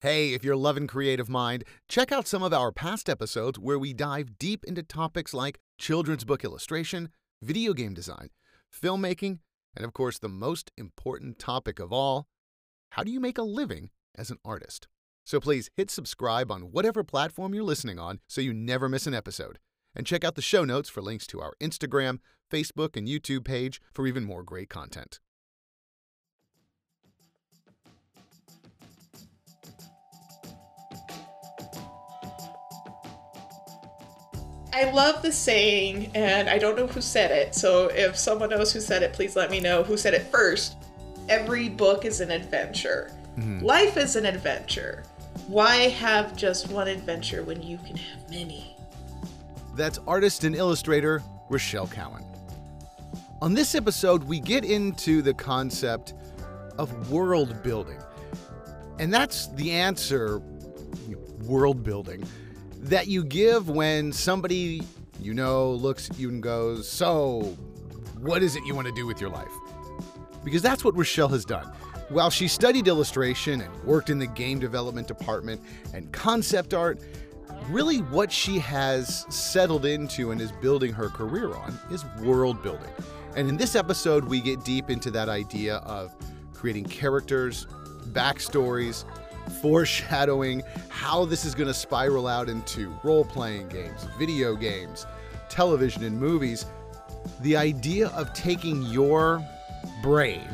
Hey, if you're loving Creative Mind, check out some of our past episodes where we dive deep into topics like children's book illustration, video game design, filmmaking, and of course the most important topic of all, how do you make a living as an artist? So please hit subscribe on whatever platform you're listening on so you never miss an episode. And check out the show notes for links to our Instagram, Facebook, and YouTube page for even more great content. I love the saying, and I don't know who said it, so if someone knows who said it, please let me know who said it first. Every book is an adventure. Mm-hmm. Life is an adventure. Why have just one adventure when you can have many? That's artist and illustrator Rochelle Cowan. On this episode, we get into the concept of world building. And that's the answer, world building, that you give when somebody you know looks at you and goes, so what is it you want to do with your life? Because that's what Rochelle has done. While she studied illustration and worked in the game development department and concept art, really what she has settled into and is building her career on is world building. And in this episode, we get deep into that idea of creating characters, backstories, foreshadowing, how this is going to spiral out into role-playing games, video games, television and movies. The idea of taking your brain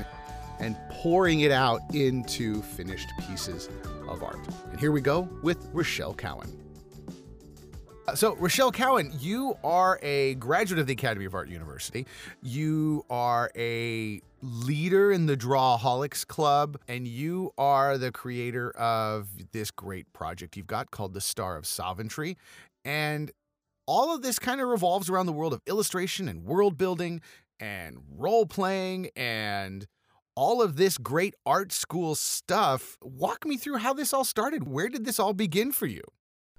and pouring it out into finished pieces of art. And here we go with Rochelle Cowan. So, Rochelle Cowan, you are a graduate of the Academy of Art University. You are a leader in the Drawaholics Club, and you are the creator of this great project you've got called The Star of Soventry. And all of this kind of revolves around the world of illustration and world building and role playing and all of this great art school stuff. Walk me through how this all started. Where did this all begin for you?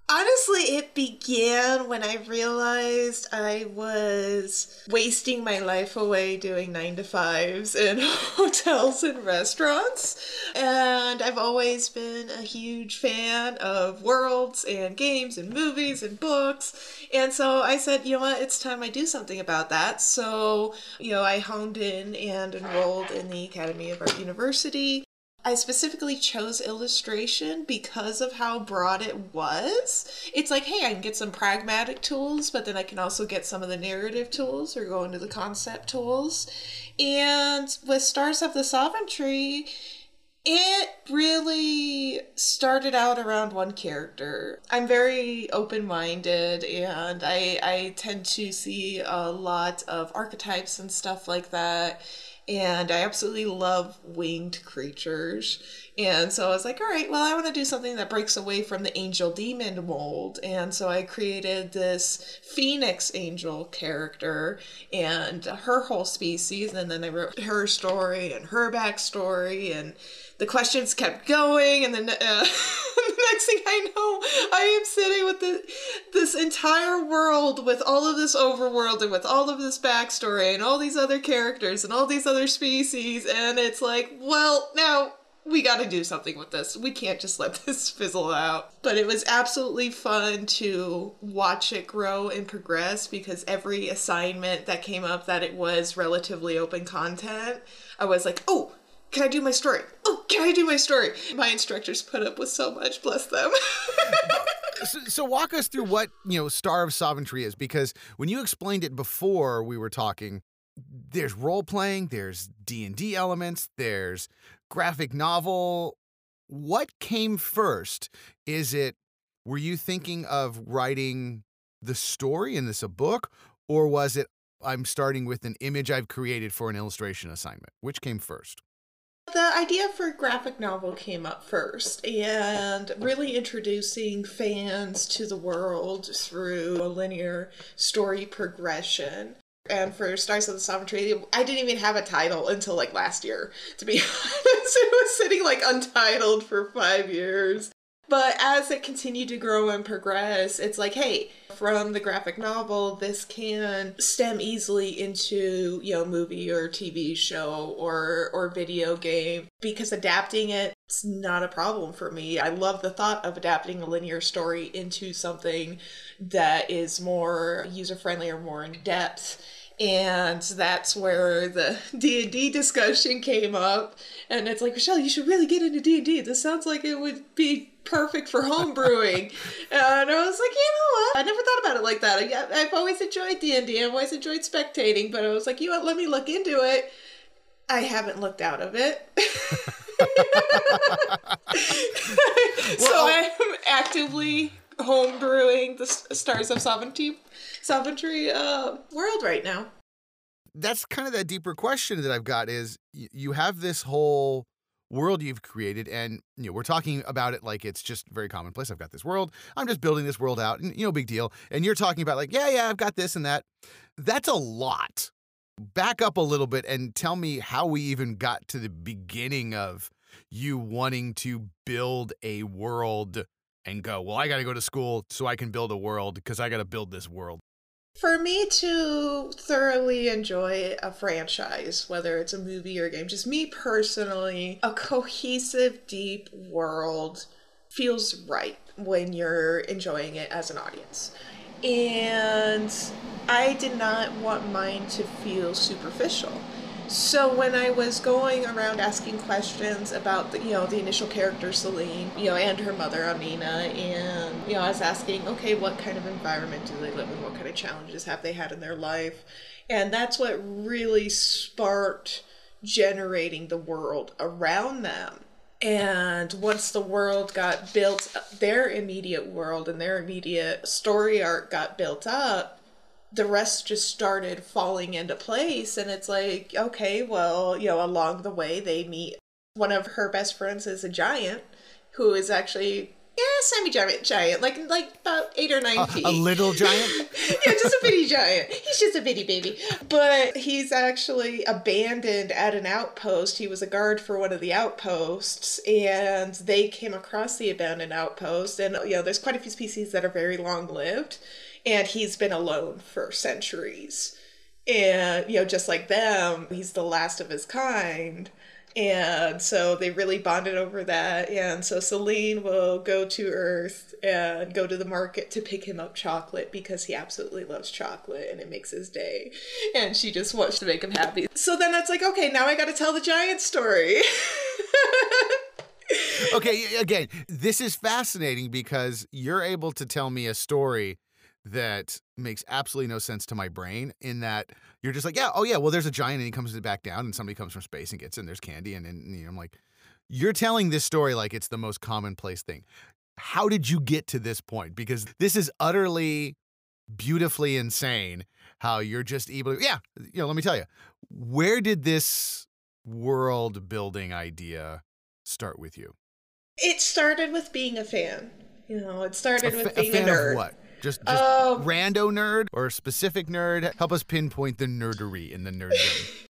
Honestly, it began when I realized I was wasting my life away doing 9-to-5s in hotels and restaurants. And I've always been a huge fan of worlds and games and movies and books. And so I said, you know what, it's time I do something about that. So, I honed in and enrolled in the Academy of Art University. I specifically chose illustration because of how broad it was. It's like, hey, I can get some pragmatic tools, but then I can also get some of the narrative tools or go into the concept tools. And with Stars of the Sovereign Tree, it really started out around one character. I'm very open-minded, and I tend to see a lot of archetypes and stuff like that. And I absolutely love winged creatures. And so I was like, all right, well, I want to do something that breaks away from the angel demon mold. And so I created this Phoenix angel character and her whole species. And then I wrote her story and her backstory, and the questions kept going. And then the next thing I know, I am sitting with this entire world, with all of this overworld and with all of this backstory and all these other characters and all these other species. And it's like, well, now we got to do something with this. We can't just let this fizzle out. But it was absolutely fun to watch it grow and progress, because every assignment that came up that it was relatively open content, I was like, oh, can I do my story? Oh, can I do my story? My instructors put up with so much, bless them. So walk us through what, Star of Sovereignty is, because when you explained it before we were talking, there's role-playing, there's D&D elements, there's graphic novel. What came first? Were you thinking of writing the story in this a book, or was it, I'm starting with an image I've created for an illustration assignment? Which came first? The idea for graphic novel came up first, and really introducing fans to the world through a linear story progression. And for Stars of the Sovereign Tree, I didn't even have a title until last year, to be honest. It was sitting untitled for 5 years. But as it continued to grow and progress, it's like, hey, from the graphic novel, this can stem easily into, you know, movie or TV show or video game, because adapting it's not a problem for me. I love the thought of adapting a linear story into something that is more user-friendly or more in-depth. And that's where the D&D discussion came up. And it's like, Rochelle, you should really get into D&D. This sounds like it would be perfect for homebrewing. And I was like, you know what? I never thought about it like that. I've always enjoyed D&D. I've always enjoyed spectating. But I was like, you know what? Let me look into it. I haven't looked out of it. So I am actively homebrewing the Stars of Soventry world right now. That's kind of that deeper question that I've got is, you have this whole world you've created, and you know, we're talking about it like it's just very commonplace. I've got this world, I'm just building this world out, and you know, big deal. And you're talking about like, yeah, I've got this and that. That's a lot. Back up a little bit and tell me how we even got to the beginning of you wanting to build a world and go, well, I got to go to school so I can build a world because I got to build this world. For me to thoroughly enjoy a franchise, whether it's a movie or a game, just me personally, a cohesive, deep world feels right when you're enjoying it as an audience. And I did not want mine to feel superficial. So when I was going around asking questions about the initial character Selene, and her mother Amina, and I was asking, okay, what kind of environment do they live in? What kind of challenges have they had in their life? And that's what really sparked generating the world around them. And once the world got built, their immediate world and their immediate story arc got built up, the rest just started falling into place. And it's like, okay, well, along the way they meet one of her best friends is a giant who is actually semi-giant, like about 8 or 9 feet. A little giant? Yeah, just a bitty giant. He's just a bitty baby. But he's actually abandoned at an outpost. He was a guard for one of the outposts, and they came across the abandoned outpost. And, there's quite a few species that are very long-lived, and he's been alone for centuries. And, just like them, he's the last of his kind. And so they really bonded over that. And so Selene will go to Earth and go to the market to pick him up chocolate because he absolutely loves chocolate and it makes his day. And she just wants to make him happy. So then that's like, okay, now I got to tell the giant story. Okay, again, this is fascinating because you're able to tell me a story that makes absolutely no sense to my brain, in that you're just like, well, there's a giant and he comes back down and somebody comes from space and gets in, there's candy. And I'm like, you're telling this story like it's the most commonplace thing. How did you get to this point? Because this is utterly beautifully insane how you're just able to, let me tell you, where did this world building idea start with you? It started with being a fan. It started with being a nerd. A fan of what? Just rando nerd or specific nerd? Help us pinpoint the nerdery in the nerddom.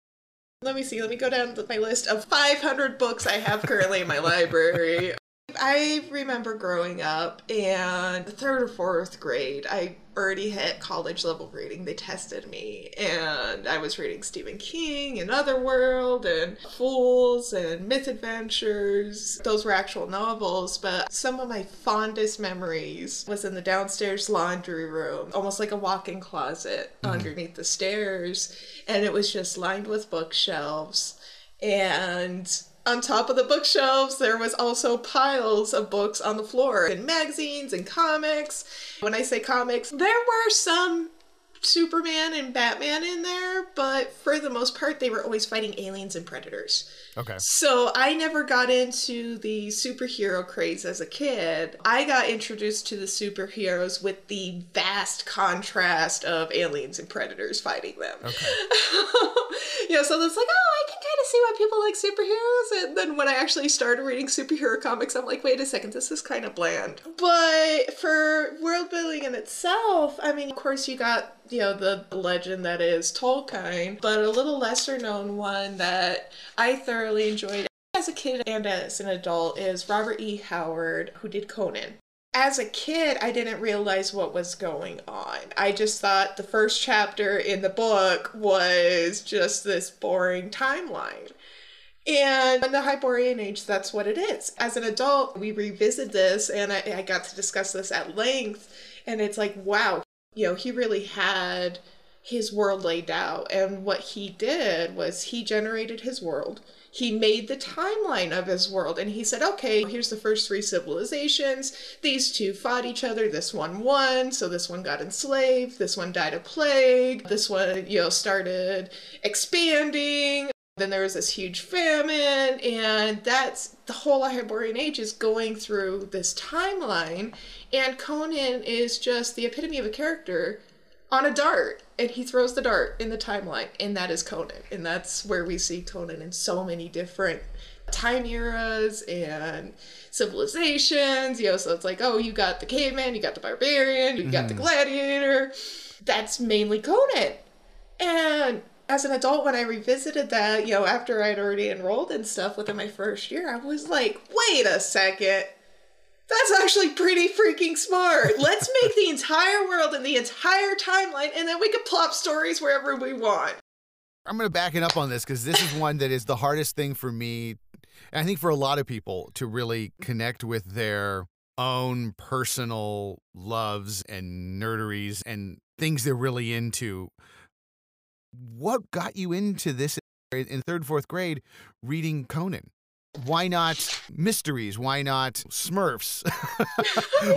Let me see. Let me go down my list of 500 books I have currently in my library. I remember growing up in 3rd or 4th grade, I already hit college level reading. They tested me and I was reading Stephen King and Otherworld and Fools and Myth Adventures. Those were actual novels, but some of my fondest memories was in the downstairs laundry room, almost like a walk-in closet underneath the stairs. And it was just lined with bookshelves, and on top of the bookshelves, there was also piles of books on the floor, and magazines and comics. When I say comics, there were some Superman and Batman in there, but for the most part, they were always fighting aliens and predators. Okay. So I never got into the superhero craze as a kid. I got introduced to the superheroes with the vast contrast of aliens and predators fighting them. Okay. So that's like, I can kind of see why people like superheroes. And then when I actually started reading superhero comics, I'm like, wait a second, this is kind of bland. But for world building in itself, I mean, of course, you got the legend that is Tolkien, but a little lesser known one that I thoroughly enjoyed as a kid and as an adult is Robert E. Howard, who did Conan. As a kid, I didn't realize what was going on. I just thought the first chapter in the book was just this boring timeline. And in the Hyborian Age, that's what it is. As an adult, we revisit this, and I got to discuss this at length, and it's like, wow, you know, he really had his world laid out. And what he did was he generated his world. He made the timeline of his world, and he said, okay, here's the first three civilizations. These two fought each other. This one won, so this one got enslaved. This one died of plague. This one, you know, started expanding. Then there was this huge famine, and that's the whole Hyborian Age is going through this timeline, and Conan is just the epitome of a character on a dart, and he throws the dart in the timeline, and that is Conan. And that's where we see Conan in so many different time eras and civilizations, you know, so it's like, oh, you got the caveman, you got the barbarian, you got the gladiator. That's mainly Conan. And as an adult, when I revisited that, you know, after I'd already enrolled and stuff within my first year, I was like, wait a second. That's actually pretty freaking smart. Let's make the entire world and the entire timeline, and then we can plop stories wherever we want. I'm going to back it up on this because this is one that is the hardest thing for me, and I think for a lot of people, to really connect with their own personal loves and nerderies and things they're really into. What got you into this in third, fourth grade reading Conan? Why not mysteries? Why not Smurfs?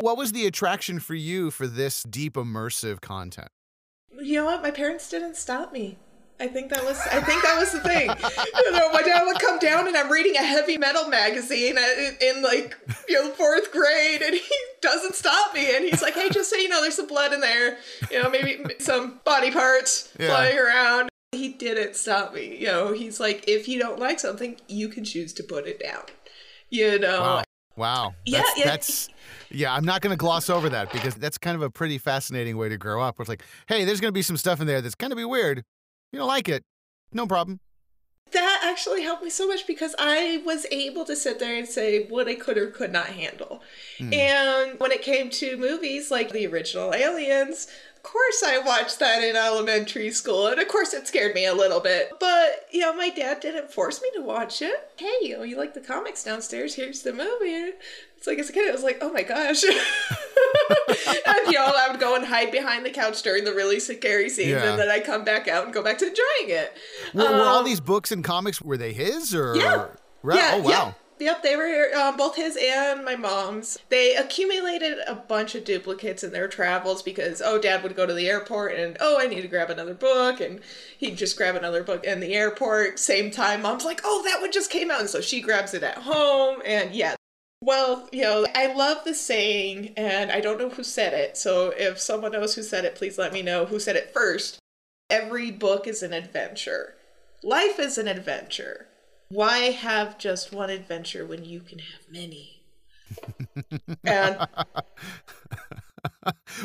What was the attraction for you for this deep, immersive content? You know what? My parents didn't stop me. I think that was the thing. You know, my dad would come down and I'm reading a heavy metal magazine in like, you know, fourth grade, and he doesn't stop me. And he's like, hey, just so you know, there's some blood in there, you know, maybe some body parts flying around. He didn't stop me. You know, he's like, if you don't like something, you can choose to put it down. You know? Wow. Yeah, I'm not going to gloss over that because that's kind of a pretty fascinating way to grow up. It's like, hey, there's going to be some stuff in there that's going to be weird. You don't like it. No problem. That actually helped me so much because I was able to sit there and say what I could or could not handle. And when it came to movies like the original Aliens, of course I watched that in elementary school. And of course it scared me a little bit. But, you know, my dad didn't force me to watch it. Hey, you know, you like the comics downstairs, here's the movie. It's like, as a kid, I was like, oh my gosh. And, you know, I would go and hide behind the couch during the really scary scenes, and then I come back out and go back to enjoying it. Were all these books and comics, were they his? Or? Yeah. Right. Yeah. Oh, wow. Yeah. Yep, they were both his and my mom's. They accumulated a bunch of duplicates in their travels because, oh, Dad would go to the airport and, oh, I need to grab another book. And he'd just grab another book in the airport. Same time, Mom's like, oh, that one just came out. And so she grabs it at home. And yeah. Well, you know, I love the saying, and I don't know who said it, so if someone knows who said it, please let me know who said it first. Every book is an adventure. Life is an adventure. Why have just one adventure when you can have many?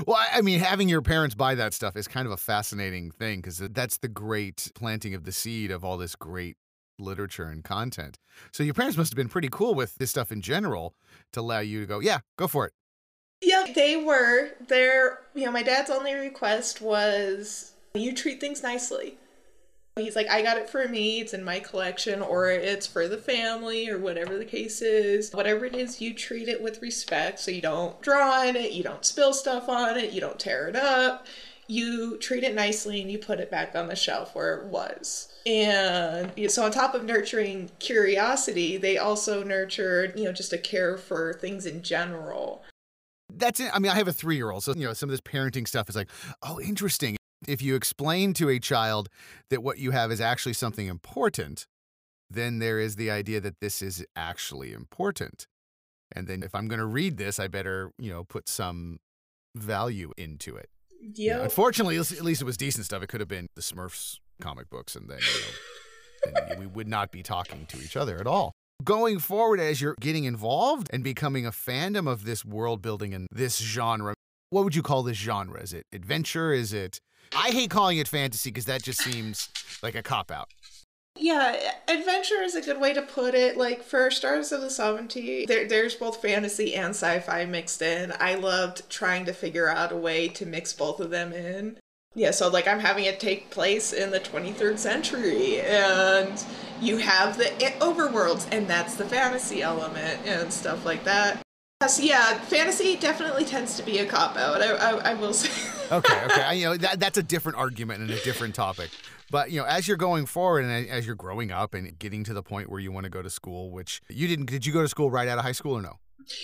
Well, I mean, having your parents buy that stuff is kind of a fascinating thing because that's the great planting of the seed of all this great literature and content. So your parents must have been pretty cool with this stuff in general to allow you to go, yeah, go for it. Yeah, they were. You know, my dad's only request was, you treat things nicely. He's like, I got it for me, it's in my collection, or it's for the family, or whatever the case is. Whatever it is, you treat it with respect, so you don't draw on it, you don't spill stuff on it, you don't tear it up. You treat it nicely and you put it back on the shelf where it was. And so on top of nurturing curiosity, they also nurtured, you know, just a care for things in general. That's it. I mean, I have a 3-year-old, so, you know, some of this parenting stuff is like, oh, interesting. If you explain to a child that what you have is actually something important, then there is the idea that this is actually important. And then if I'm going to read this, I better, you know, put some value into it. Yep. Yeah. Unfortunately, at least it was decent stuff. It could have been the Smurfs comic books, and then, you know, and we would not be talking to each other at all. Going forward, as you're getting involved and becoming a fandom of this world building and this genre, what would you call this genre? Is it adventure? Is it? I hate calling it fantasy because that just seems like a cop out. Yeah, adventure is a good way to put it. Like, for Stars of the Sovereignty, there's both fantasy and sci-fi mixed in. I loved trying to figure out a way to mix both of them in. Yeah, so, like, I'm having it take place in the 23rd century, and you have the overworlds, and that's the fantasy element and stuff like that. So, yeah, fantasy definitely tends to be a cop-out, I will say. Okay, you know, that's a different argument and a different topic. But, you know, as you're going forward and as you're growing up and getting to the point where you want to go to school, which you didn't, did you go to school right out of high school or no?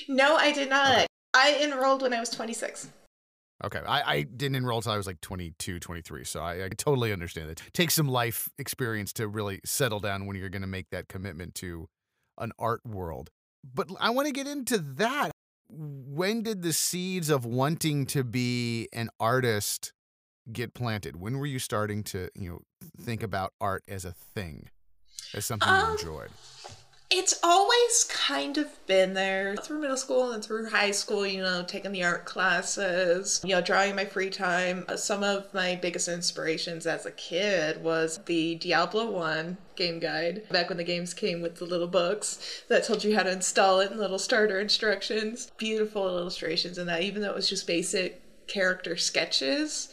No, I did not. Okay. I enrolled when I was 26. Okay. I didn't enroll till I was like 22, 23. So I totally understand that. It takes some life experience to really settle down when you're going to make that commitment to an art world. But I want to get into that. When did the seeds of wanting to be an artist get planted? When were you starting to, you know, think about art as a thing, as something you enjoyed? It's always kind of been there through middle school and through high school, you know, taking the art classes, you know, drawing my free time. Some of my biggest inspirations as a kid was the Diablo 1 game guide, back when the games came with the little books that told you how to install it and little starter instructions. Beautiful illustrations in that, even though it was just basic character sketches.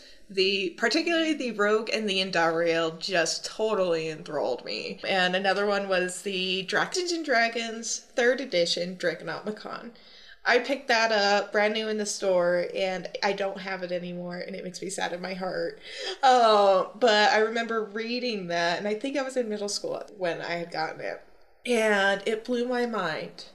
Particularly the Rogue and the Indariel just totally enthralled me. And another one was the Dungeons and Dragons 3rd Edition Dragonmount Makan. I picked that up brand new in the store, and I don't have it anymore, and it makes me sad in my heart. But I remember reading that, and I think I was in middle school when I had gotten it. And it blew my mind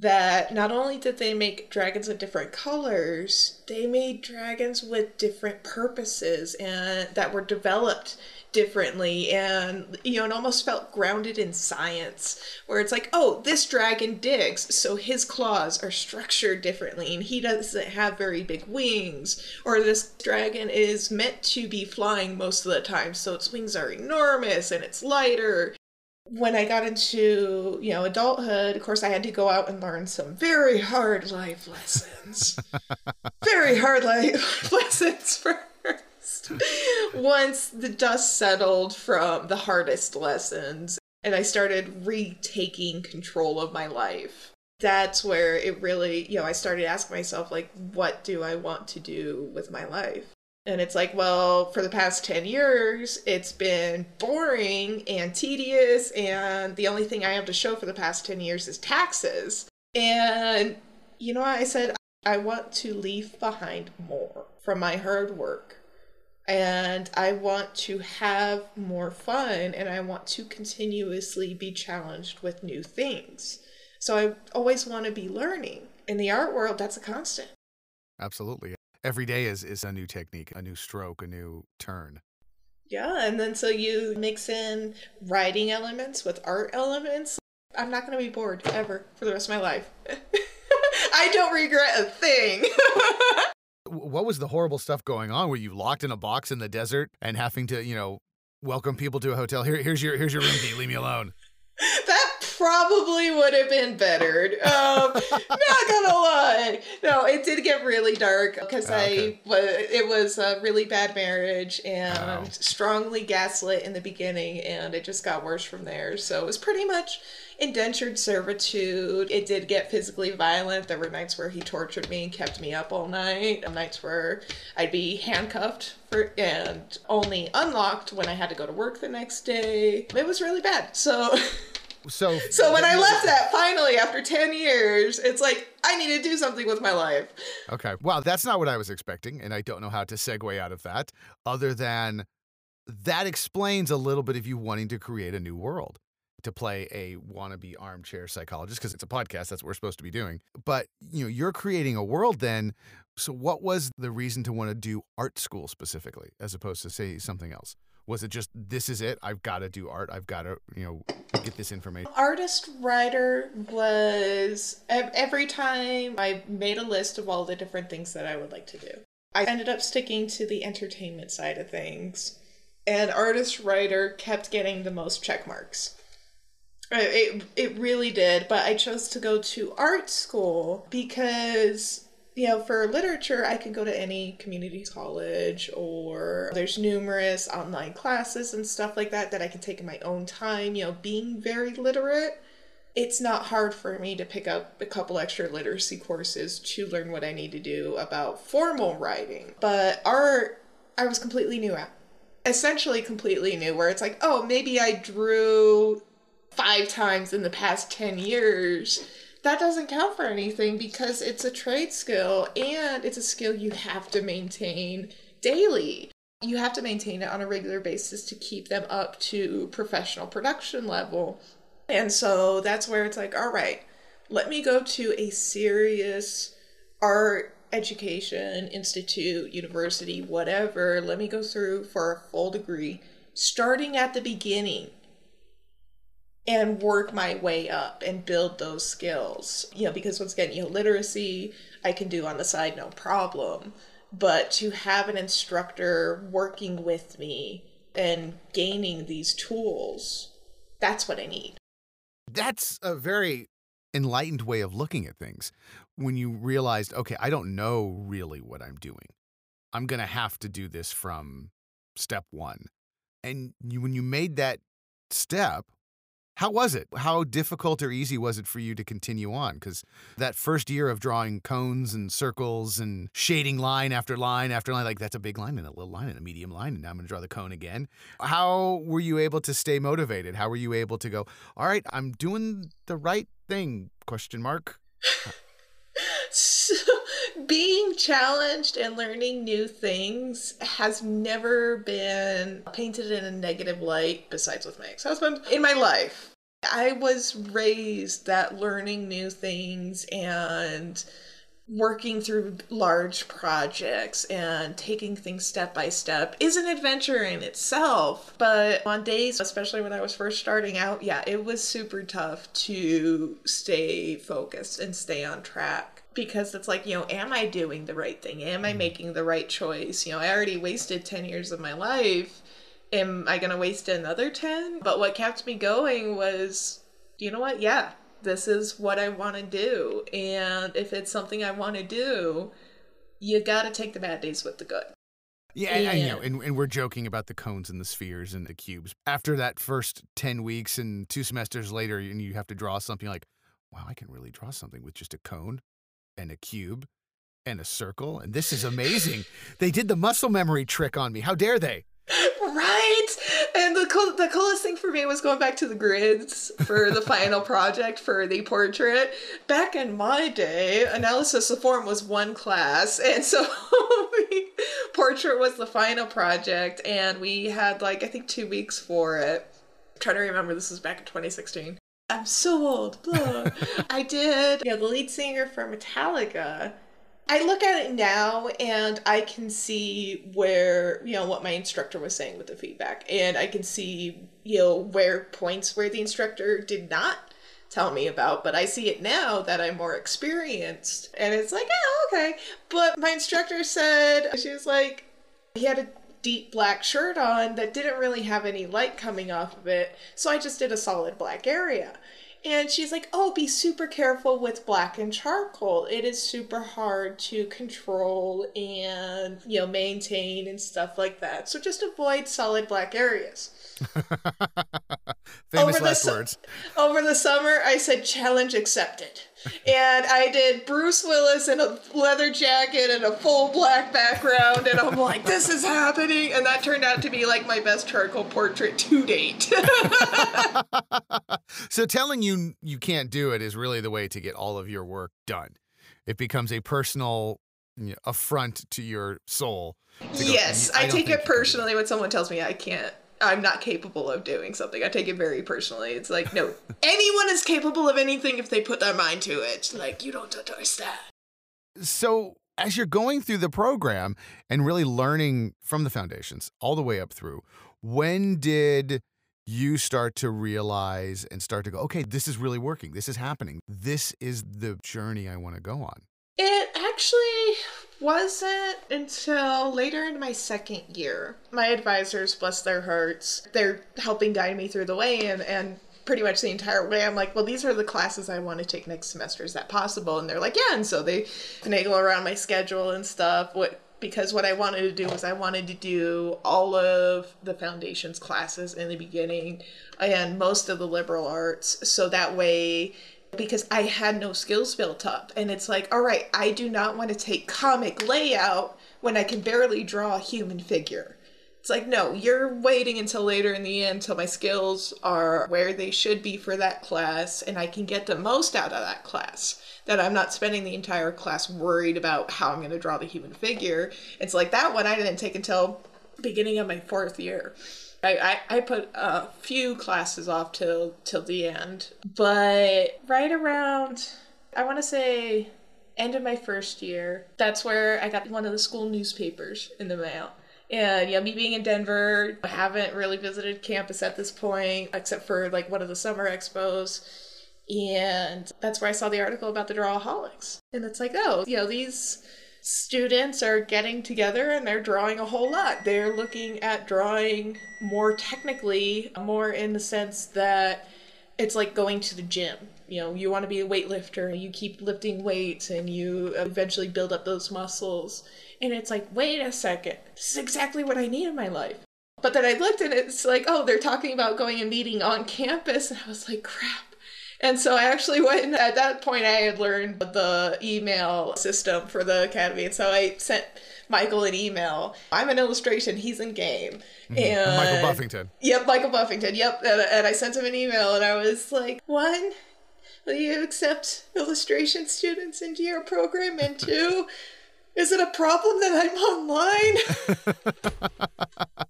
that not only did they make dragons of different colors, they made dragons with different purposes and that were developed differently. And, you know, it almost felt grounded in science, where it's like, oh, this dragon digs, so his claws are structured differently and he doesn't have very big wings. Or this dragon is meant to be flying most of the time, so its wings are enormous and it's lighter. When I got into, you know, adulthood, of course, I had to go out and learn some very hard life lessons. Very hard life lessons first. Once the dust settled from the hardest lessons and I started retaking control of my life, that's where it really, you know, I started asking myself, like, what do I want to do with my life? And it's like, well, for the past 10 years, it's been boring and tedious, and the only thing I have to show for the past 10 years is taxes. And, you know, I said, I want to leave behind more from my hard work. And I want to have more fun, and I want to continuously be challenged with new things. So I always want to be learning. In the art world, that's a constant. Absolutely. Every day is a new technique, a new stroke, a new turn. Yeah, and then so you mix in writing elements with art elements. I'm not going to be bored ever for the rest of my life. I don't regret a thing. What was the horrible stuff going on? Were you locked in a box in the desert and having to, you know, welcome people to a hotel? Here's your room key. Leave me alone. Probably would have been bettered. Not gonna lie. No, it did get really dark because it was a really bad marriage and strongly gaslit in the beginning, and it just got worse from there. So it was pretty much indentured servitude. It did get physically violent. There were nights where he tortured me and kept me up all night. Nights where I'd be handcuffed and only unlocked when I had to go to work the next day. It was really bad. So when I left that, finally, after 10 years, it's like, I need to do something with my life. Okay. Wow, that's not what I was expecting, and I don't know how to segue out of that, other than that explains a little bit of you wanting to create a new world, to play a wannabe armchair psychologist, because it's a podcast, that's what we're supposed to be doing. But, you know, you're creating a world then, so what was the reason to want to do art school specifically, as opposed to, say, something else? Was it just, this is it, I've got to do art, I've got to, you know, get this information? Artist writer was, every time I made a list of all the different things that I would like to do, I ended up sticking to the entertainment side of things. And artist writer kept getting the most check marks. It really did, but I chose to go to art school because you know, for literature, I could go to any community college, or there's numerous online classes and stuff like that that I can take in my own time. You know, being very literate, it's not hard for me to pick up a couple extra literacy courses to learn what I need to do about formal writing. But art, I was completely new at. Essentially completely new, where it's like, oh, maybe I drew 5 times in the past 10 years. That doesn't count for anything because it's a trade skill, and it's a skill you have to maintain daily. You have to maintain it on a regular basis to keep them up to professional production level. And so that's where it's like, all right, let me go to a serious art education, institute, university, whatever. Let me go through for a full degree, starting at the beginning, and work my way up and build those skills. You know, because once again, you know, literacy I can do on the side, no problem. But to have an instructor working with me and gaining these tools, that's what I need. That's a very enlightened way of looking at things. When you realized, okay, I don't know really what I'm doing. I'm going to have to do this from step one. And you, when you made that step, how was it? How difficult or easy was it for you to continue on? Because that first year of drawing cones and circles and shading line after line after line, like that's a big line and a little line and a medium line, and now I'm going to draw the cone again. How were you able to stay motivated? How were you able to go, all right, I'm doing the right thing, question mark? So, being challenged and learning new things has never been painted in a negative light, besides with my ex-husband, in my life. I was raised that learning new things and working through large projects and taking things step by step is an adventure in itself. But on days, especially when I was first starting out, yeah, it was super tough to stay focused and stay on track. Because it's like, you know, am I doing the right thing? Am I making the right choice? You know, I already wasted 10 years of my life. Am I going to waste another 10? But what kept me going was, you know what? Yeah, this is what I want to do. And if it's something I want to do, you got to take the bad days with the good. Yeah, and, you know, and we're joking about the cones and the spheres and the cubes. After that first 10 weeks and 2 semesters later, and you have to draw something like, wow, I can really draw something with just a cone and a cube and a circle. And this is amazing. They did the muscle memory trick on me. How dare they? Right? And the coolest thing for me was going back to the grids for the final project for the portrait. Back in my day, analysis of form was one class. And so portrait was the final project. And we had like, I think 2 weeks for it. I'm trying to remember, this was back in 2016. I'm so old. I did, you know, the lead singer for Metallica. I look at it now and I can see where, you know, what my instructor was saying with the feedback. And I can see, you know, where points where the instructor did not tell me about. But I see it now that I'm more experienced. And it's like, oh, okay. But my instructor said, she was like, he had a deep black shirt on that didn't really have any light coming off of it, so I just did a solid black area. And she's like, oh, be super careful with black and charcoal. It is super hard to control and, you know, maintain and stuff like that, so just avoid solid black areas. Famous last words. Over the summer, I said, challenge accepted. And I did Bruce Willis in a leather jacket and a full black background. And I'm like, this is happening. And that turned out to be like my best charcoal portrait to date. So telling you you can't do it is really the way to get all of your work done. It becomes a personal affront to your soul. To go, yes, I take it personally when someone tells me I can't. I'm not capable of doing something. I take it very personally. It's like, no, anyone is capable of anything if they put their mind to it. Like, you don't understand. So as you're going through the program and really learning from the foundations all the way up through, when did you start to realize and start to go, okay, this is really working. This is happening. This is the journey I want to go on. It actually wasn't until later in my second year. My advisors, bless their hearts, they're helping guide me through the way and pretty much the entire way. I'm like, well, these are the classes I want to take next semester. Is that possible? And they're like, yeah. And so they finagle around my schedule and stuff. Because what I wanted to do was I wanted to do all of the foundations classes in the beginning and most of the liberal arts. So that way, because I had no skills built up, and it's like, all right, I do not want to take comic layout when I can barely draw a human figure. It's like, no, you're waiting until later in the end till my skills are where they should be for that class, and I can get the most out of that class. That I'm not spending the entire class worried about how I'm going to draw the human figure. It's like that one I didn't take until beginning of my fourth year. I put a few classes off till the end, but right around, I want to say, end of my first year, that's where I got one of the school newspapers in the mail. And yeah, me being in Denver, I haven't really visited campus at this point, except for like one of the summer expos. And that's where I saw the article about the Drawaholics. And it's like, oh, you know, these students are getting together and they're drawing a whole lot. They're looking at drawing more technically, more in the sense that it's like going to the gym. You know, you want to be a weightlifter, you keep lifting weights and you eventually build up those muscles. And it's like, wait a second, this is exactly what I need in my life. But then I looked and it's like, oh, they're talking about going and meeting on campus. And I was like, crap. And so I actually went, and at that point I had learned the email system for the Academy. And so I sent Michael an email. I'm an illustration, he's in game. Mm-hmm. And Michael Buffington. Yep, Michael Buffington, yep. And I sent him an email and I was like, one, will you accept illustration students into your program? And two, is it a problem that I'm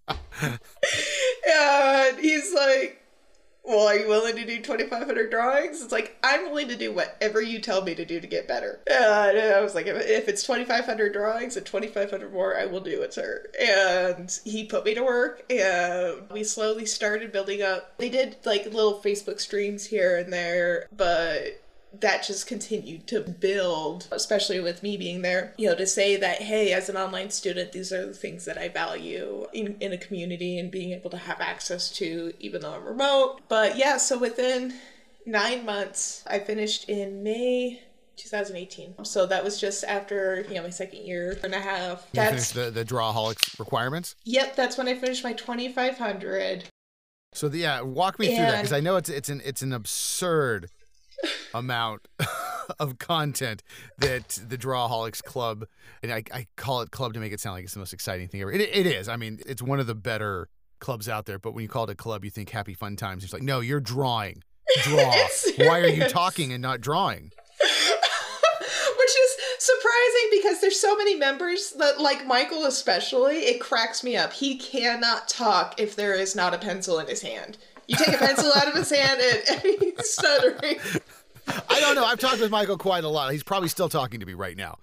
online? And he's like, well, are you willing to do 2,500 drawings? It's like, I'm willing to do whatever you tell me to do to get better. And I was like, if it's 2,500 drawings and 2,500 more, I will do it, sir. And he put me to work, and we slowly started building up. They did like little Facebook streams here and there, but that just continued to build, especially with me being there, you know, to say that, hey, as an online student, these are the things that I value in a community and being able to have access to, even though I'm remote. But yeah, so within 9 months, I finished in May 2018. So that was just after, you know, my second year and a half. You finished the Drawaholics requirements? Yep, that's when I finished my 2,500. So yeah, walk me through that, because I know it's an absurd amount of content that the Drawaholics Club, and I call it club to make it sound like it's the most exciting thing ever. It is. I mean, it's one of the better clubs out there, but when you call it a club, you think happy fun times. It's like, no, you're drawing. Draw. Why are you talking and not drawing? Which is surprising because there's so many members that, like Michael especially, it cracks me up. He cannot talk if there is not a pencil in his hand. You take a pencil out of his hand and he's stuttering. I don't know. I've talked with Michael quite a lot. He's probably still talking to me right now.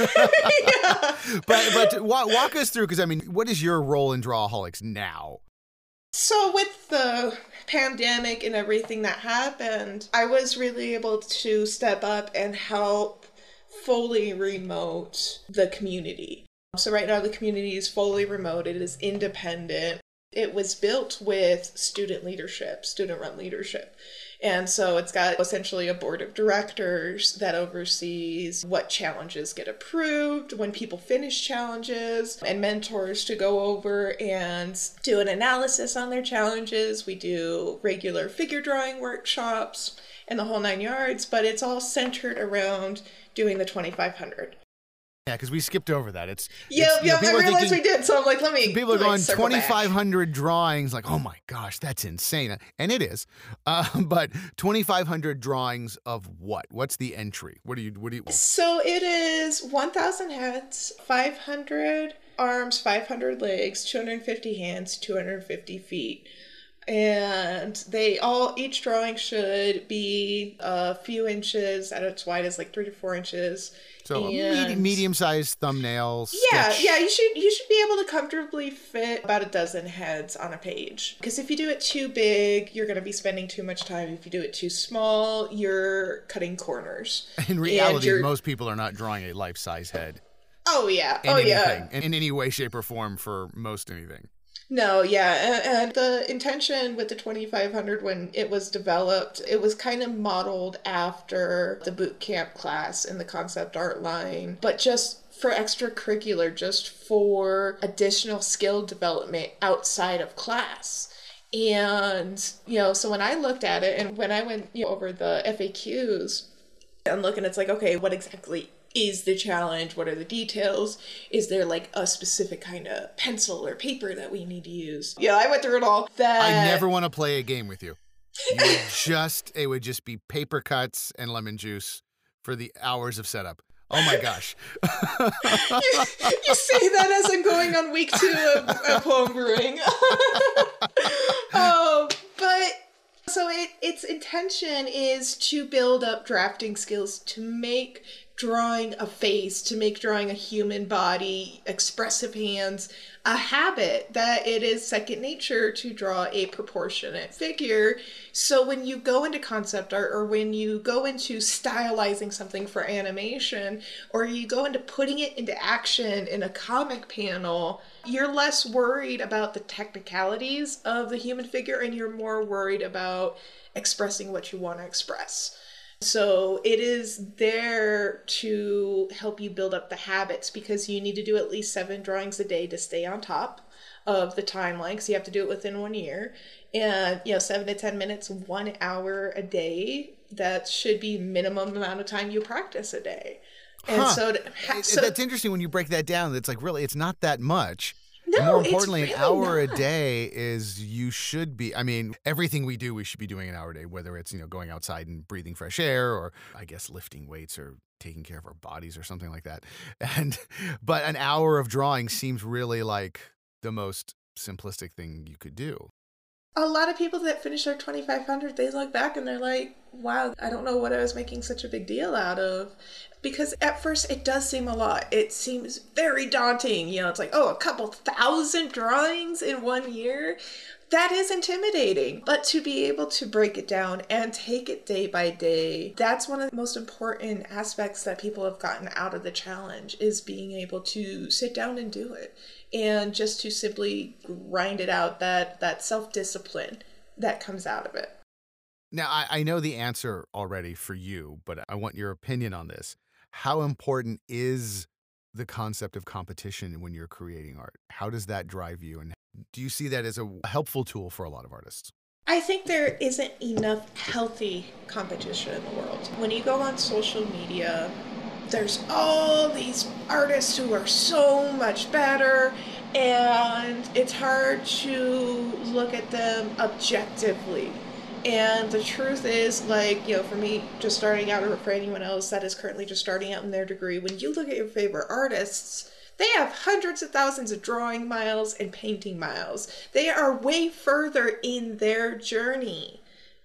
Yeah. But walk us through, because, I mean, what is your role in Drawaholics now? So with the pandemic and everything that happened, I was really able to step up and help fully remote the community. So right now the community is fully remote. It is independent. It was built with student leadership, student-run leadership. And so it's got essentially a board of directors that oversees what challenges get approved, when people finish challenges, and mentors to go over and do an analysis on their challenges. We do regular figure drawing workshops and the whole nine yards, but it's all centered around doing the 2,500. Yeah, because we skipped over that. Yeah, I realized we did, so I'm like, let me. People are going 2,500 drawings, like, oh my gosh, that's insane. And it is. But 2,500 drawings of what? What's the entry? What do you? So it is 1,000 heads, 500 arms, 500 legs, 250 hands, 250 feet. And they all, each drawing should be a few inches at its widest, like 3 to 4 inches. So medium-sized thumbnails. Yeah, sketch. Yeah, you should be able to comfortably fit about a dozen heads on a page. Because if you do it too big, you're going to be spending too much time. If you do it too small, you're cutting corners. In reality, most people are not drawing a life-size head. Oh yeah, oh yeah. In any way, shape, or form for most anything. No, yeah, and the intention with the 2500 when it was developed, it was kind of modeled after the boot camp class in the concept art line, but just for extracurricular, just for additional skill development outside of class. And, you know, so when I looked at it and when I went over the FAQs and looking, it's like, okay, what exactly is the challenge? What are the details? Is there like a specific kind of pencil or paper that we need to use? Yeah, I went through it all. I never want to play a game with you. It would just be paper cuts and lemon juice for the hours of setup. Oh my gosh. You say that as I'm going on week 2 of homebrewing. Its intention is to build up drafting skills, to make drawing a face, to make drawing a human body, expressive hands, a habit, that it is second nature to draw a proportionate figure. So when you go into concept art, or when you go into stylizing something for animation, or you go into putting it into action in a comic panel, you're less worried about the technicalities of the human figure and you're more worried about expressing what you want to express. So it is there to help you build up the habits, because you need to do at least 7 drawings a day to stay on top of the timeline, because you have to do it within 1 year. And, 7 to 10 minutes, 1 hour a day, that should be minimum amount of time you practice a day. And so that's interesting when you break that down. It's like, really, it's not that much. No, and more importantly, really an hour a day is, you should be, I mean, everything we do, we should be doing an hour a day, whether it's, going outside and breathing fresh air, or I guess lifting weights, or taking care of our bodies, or something like that. But an hour of drawing seems really like the most simplistic thing you could do. A lot of people that finish their 2500, they look back and they're like, wow, I don't know what I was making such a big deal out of. Because at first it does seem a lot. It seems very daunting. It's like, oh, a couple thousand drawings in 1 year. That is intimidating. But to be able to break it down and take it day by day, that's one of the most important aspects that people have gotten out of the challenge, is being able to sit down and do it. And just to simply grind it out, that self-discipline that comes out of it. Now, I know the answer already for you, but I want your opinion on this. How important is the concept of competition when you're creating art? How does that drive you? And do you see that as a helpful tool for a lot of artists? I think there isn't enough healthy competition in the world. When you go on social media, there's all these artists who are so much better, and it's hard to look at them objectively. And the truth is, like, for me, just starting out, or for anyone else that is currently just starting out in their degree, when you look at your favorite artists, they have hundreds of thousands of drawing miles and painting miles. They are way further in their journey.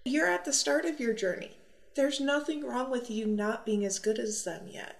You're at the start of your journey. There's nothing wrong with you not being as good as them yet.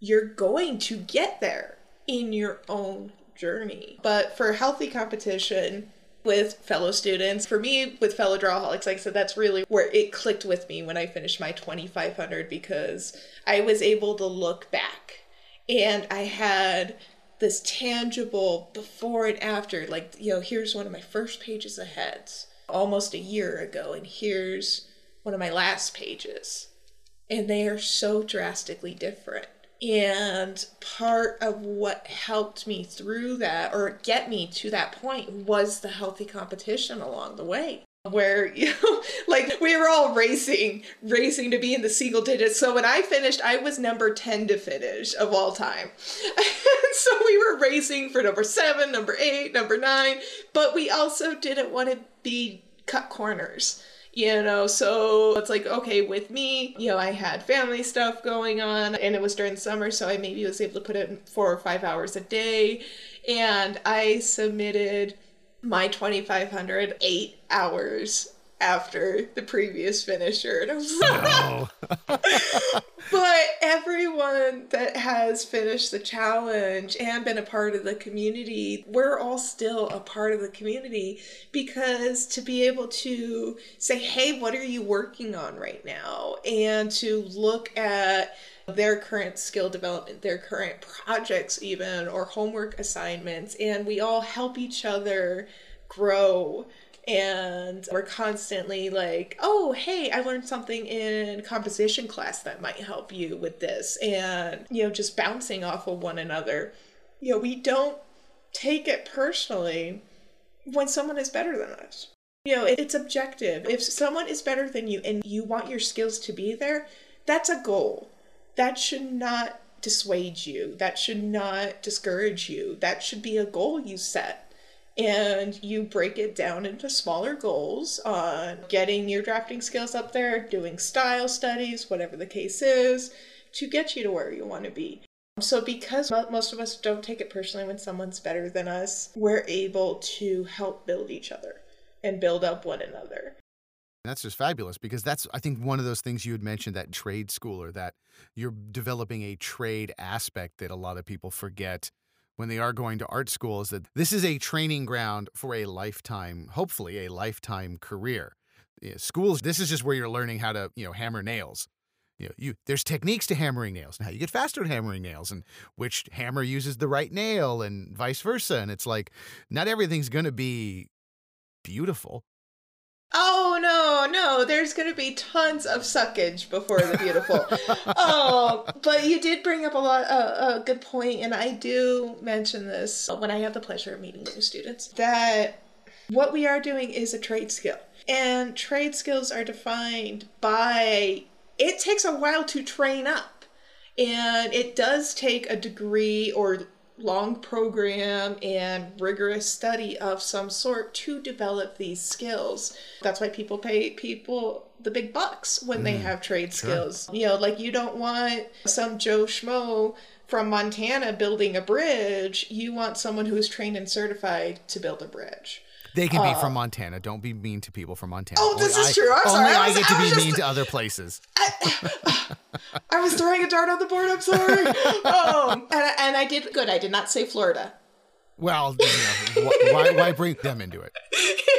You're going to get there in your own journey. But for healthy competition with fellow students, for me, with fellow Drawaholics, like I said, that's really where it clicked with me when I finished my 2500, because I was able to look back and I had this tangible before and after, like, here's one of my first pages of heads almost a year ago, and here's one of my last pages, and they are so drastically different. And part of what helped me through that, or get me to that point, was the healthy competition along the way, where like we were all racing to be in the single digits. So when I finished, I was number 10 to finish of all time. So we were racing for number 7, number 8, number 9, but we also didn't want to be cut corners. So it's like, okay, with me, I had family stuff going on, and it was during the summer, so I maybe was able to put in 4 or 5 hours a day, and I submitted my 2500 8 hours after the previous finisher, and I was like, no. But everyone that has finished the challenge and been a part of the community, we're all still a part of the community, because to be able to say, hey, what are you working on right now? And to look at their current skill development, their current projects even, or homework assignments, and we all help each other grow. And we're constantly like, oh, hey, I learned something in composition class that might help you with this. And, you know, just bouncing off of one another. You know, we don't take it personally when someone is better than us. You know, it's objective. If someone is better than you and you want your skills to be there, that's a goal. That should not dissuade you. That should not discourage you. That should be a goal you set. And you break it down into smaller goals on getting your drafting skills up there, doing style studies, whatever the case is, to get you to where you want to be. So because most of us don't take it personally when someone's better than us, we're able to help build each other and build up one another. That's just fabulous, because that's, I think, one of those things you had mentioned, that trade school, or that you're developing a trade aspect that a lot of people forget when they are going to art school, is that this is a training ground for a lifetime, hopefully a lifetime career. Schools, this is just where you're learning how to, you know, hammer nails. You know, there's techniques to hammering nails and how you get faster at hammering nails and which hammer uses the right nail and vice versa. And it's like, not everything's going to be beautiful. Oh, no, there's going to be tons of suckage before the beautiful. Oh, but you did bring up a good point, and I do mention this when I have the pleasure of meeting new students, that what we are doing is a trade skill. And trade skills are defined by, it takes a while to train up, and it does take a degree or long program and rigorous study of some sort to develop these skills. That's why people pay people the big bucks when they have trade skills. You know, like, you don't want some Joe Schmo from Montana building a bridge. You want someone who's trained and certified to build a bridge. They can be from Montana. Don't be mean to people from Montana. Oh, this is true. I'm sorry. Only I get to be mean to other places. I was throwing a dart on the board. I'm sorry. And I did good. I did not say Florida. Well, you know, why bring them into it?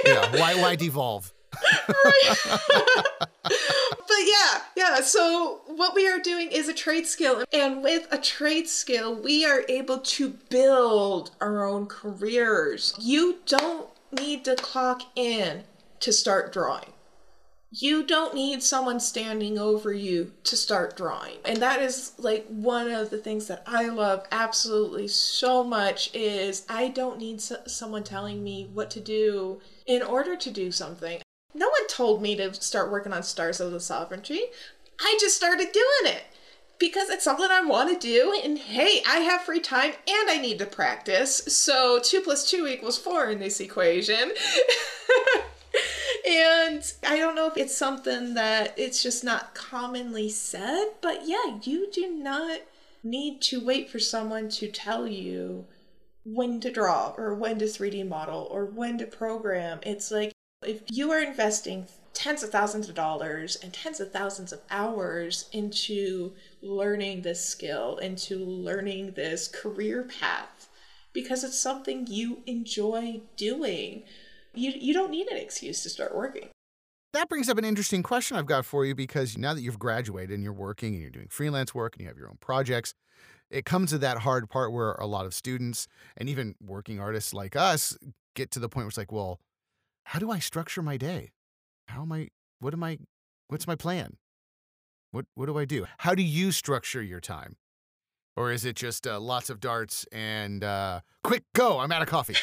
Yeah. Why devolve? Right. But yeah. So what we are doing is a trade skill. And with a trade skill, we are able to build our own careers. You don't need to clock in to start drawing. You don't need someone standing over you to start drawing. And that is like one of the things that I love absolutely so much, is I don't need someone telling me what to do in order to do something. No one told me to start working on Stars of the Sovereign Tree. I just started doing it because it's something I want to do, and hey, I have free time and I need to practice. So 2 + 2 = 4 in this equation. And I don't know if it's something that it's just not commonly said, but yeah, you do not need to wait for someone to tell you when to draw or when to 3D model or when to program. It's like, if you are investing tens of thousands of dollars and tens of thousands of hours into learning this skill, into learning this career path, because it's something you enjoy doing, you don't need an excuse to start working. That brings up an interesting question I've got for you, because now that you've graduated and you're working and you're doing freelance work and you have your own projects, it comes to that hard part where a lot of students and even working artists like us get to the point where it's like, well, how do I structure my day? What's my plan? What do I do? How do you structure your time? Or is it just lots of darts and quick, go, I'm out of coffee?